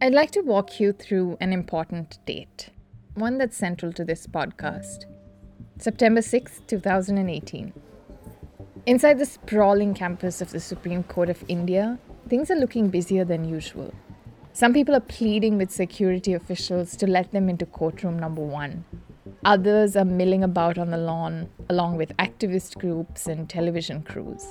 I'd like to walk you through an important date, one that's central to this podcast. September 6, 2018. Inside the sprawling campus of the Supreme Court of India, things are looking busier than usual. Some people are pleading with security officials to let them into courtroom number 1. Others are milling about on the lawn, along with activist groups and television crews.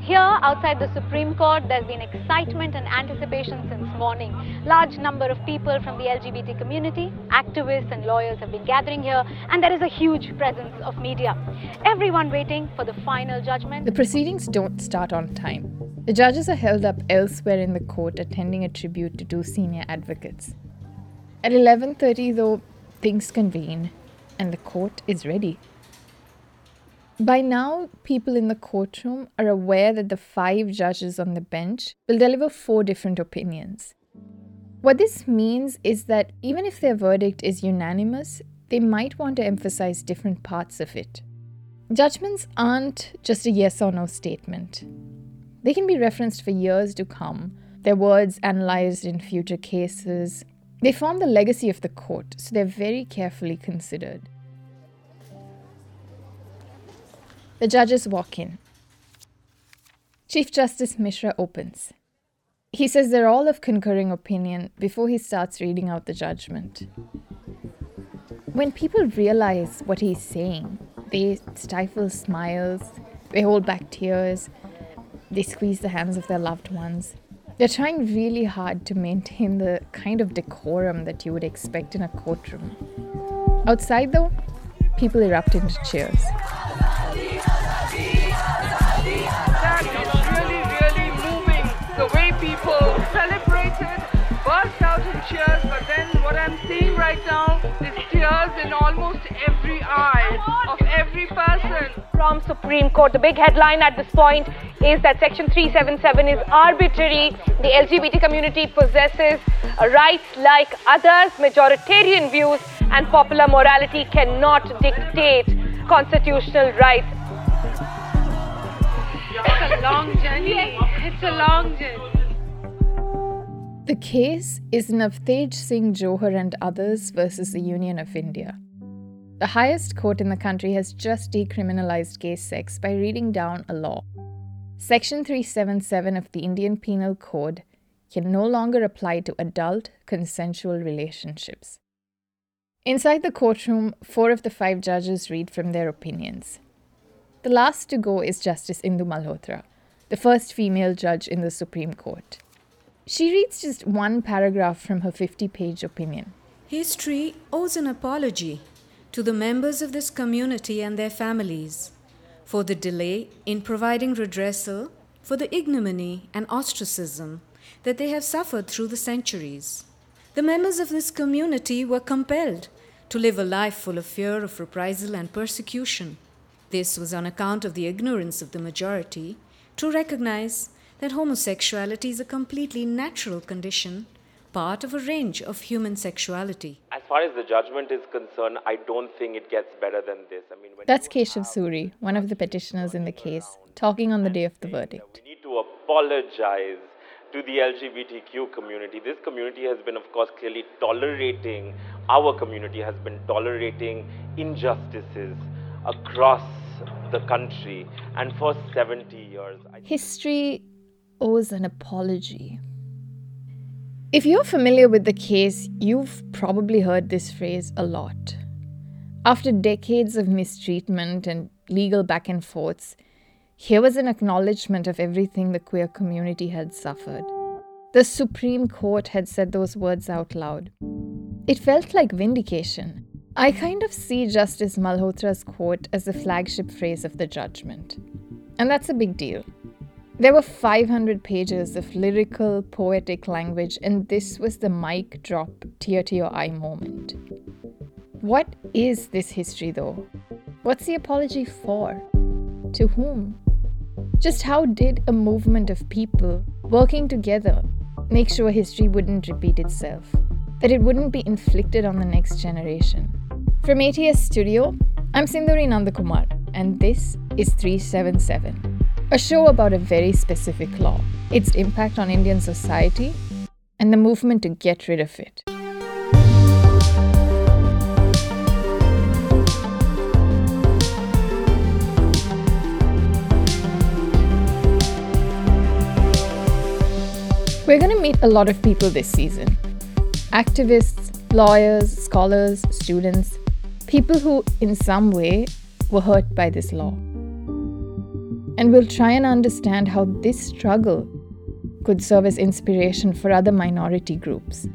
Here, outside the Supreme Court, there's been excitement and anticipation since morning. Large number of people from the LGBT community, activists and lawyers have been gathering here, and there is a huge presence of media. Everyone waiting for the final judgment. The proceedings don't start on time. The judges are held up elsewhere in the court, attending a tribute to two senior advocates. At 11:30, though, things convene, and the court is ready. By now, people in the courtroom are aware that the 5 judges on the bench will deliver 4 different opinions. What this means is that even if their verdict is unanimous, they might want to emphasize different parts of it. Judgments aren't just a yes or no statement. They can be referenced for years to come, their words analyzed in future cases. They form the legacy of the court, so they're very carefully considered. The judges walk in. Chief Justice Mishra opens. He says they're all of concurring opinion before he starts reading out the judgment. When people realize what he's saying, they stifle smiles, they hold back tears, they squeeze the hands of their loved ones. They're trying really hard to maintain the kind of decorum that you would expect in a courtroom. Outside, though, people erupt into cheers. That is really moving, the way people celebrated, burst out in cheers, but then what I'm seeing right now is tears in almost every eye of every person. From Supreme Court, the big headline at this point is that Section 377 is arbitrary. The LGBT community possesses rights like others. Majoritarian views and popular morality cannot dictate constitutional rights. It's a long journey. It's a long journey. The case is Navtej Singh Johar and others versus the Union of India. The highest court in the country has just decriminalized gay sex by reading down a law. Section 377 of the Indian Penal Code can no longer apply to adult, consensual relationships. Inside the courtroom, 4 of the 5 judges read from their opinions. The last to go is Justice Indu Malhotra, the first female judge in the Supreme Court. She reads just one paragraph from her 50-page opinion. History owes an apology to the members of this community and their families for the delay in providing redressal for the ignominy and ostracism that they have suffered through the centuries. The members of this community were compelled to live a life full of fear of reprisal and persecution. This was on account of the ignorance of the majority to recognize that homosexuality is a completely natural condition, part of a range of human sexuality. As far as the judgment is concerned, I don't think it gets better than this. That's Keshav Suri, one of the petitioners in the case, talking on the day of the verdict. We need to apologize to the LGBTQ community. This community has been, of course, clearly tolerating, our community has been tolerating injustices across the country and for 70 years. History owes an apology. If you're familiar with the case, you've probably heard this phrase a lot. After decades of mistreatment and legal back and forths, here was an acknowledgement of everything the queer community had suffered. The Supreme Court had said those words out loud. It felt like vindication. I kind of see Justice Malhotra's quote as the flagship phrase of the judgment. And that's a big deal. There were 500 pages of lyrical, poetic language, and this was the mic drop, tear-to-your-eye moment. What is this history, though? What's the apology for? To whom? Just how did a movement of people, working together, make sure history wouldn't repeat itself? That it wouldn't be inflicted on the next generation? From ATS Studio, I'm Sindhuri Nandakumar, and this is 377. A show about a very specific law, its impact on Indian society, and the movement to get rid of it. We're going to meet a lot of people this season. Activists, lawyers, scholars, students, people who in some way were hurt by this law. And we'll try and understand how this struggle could serve as inspiration for other minority groups.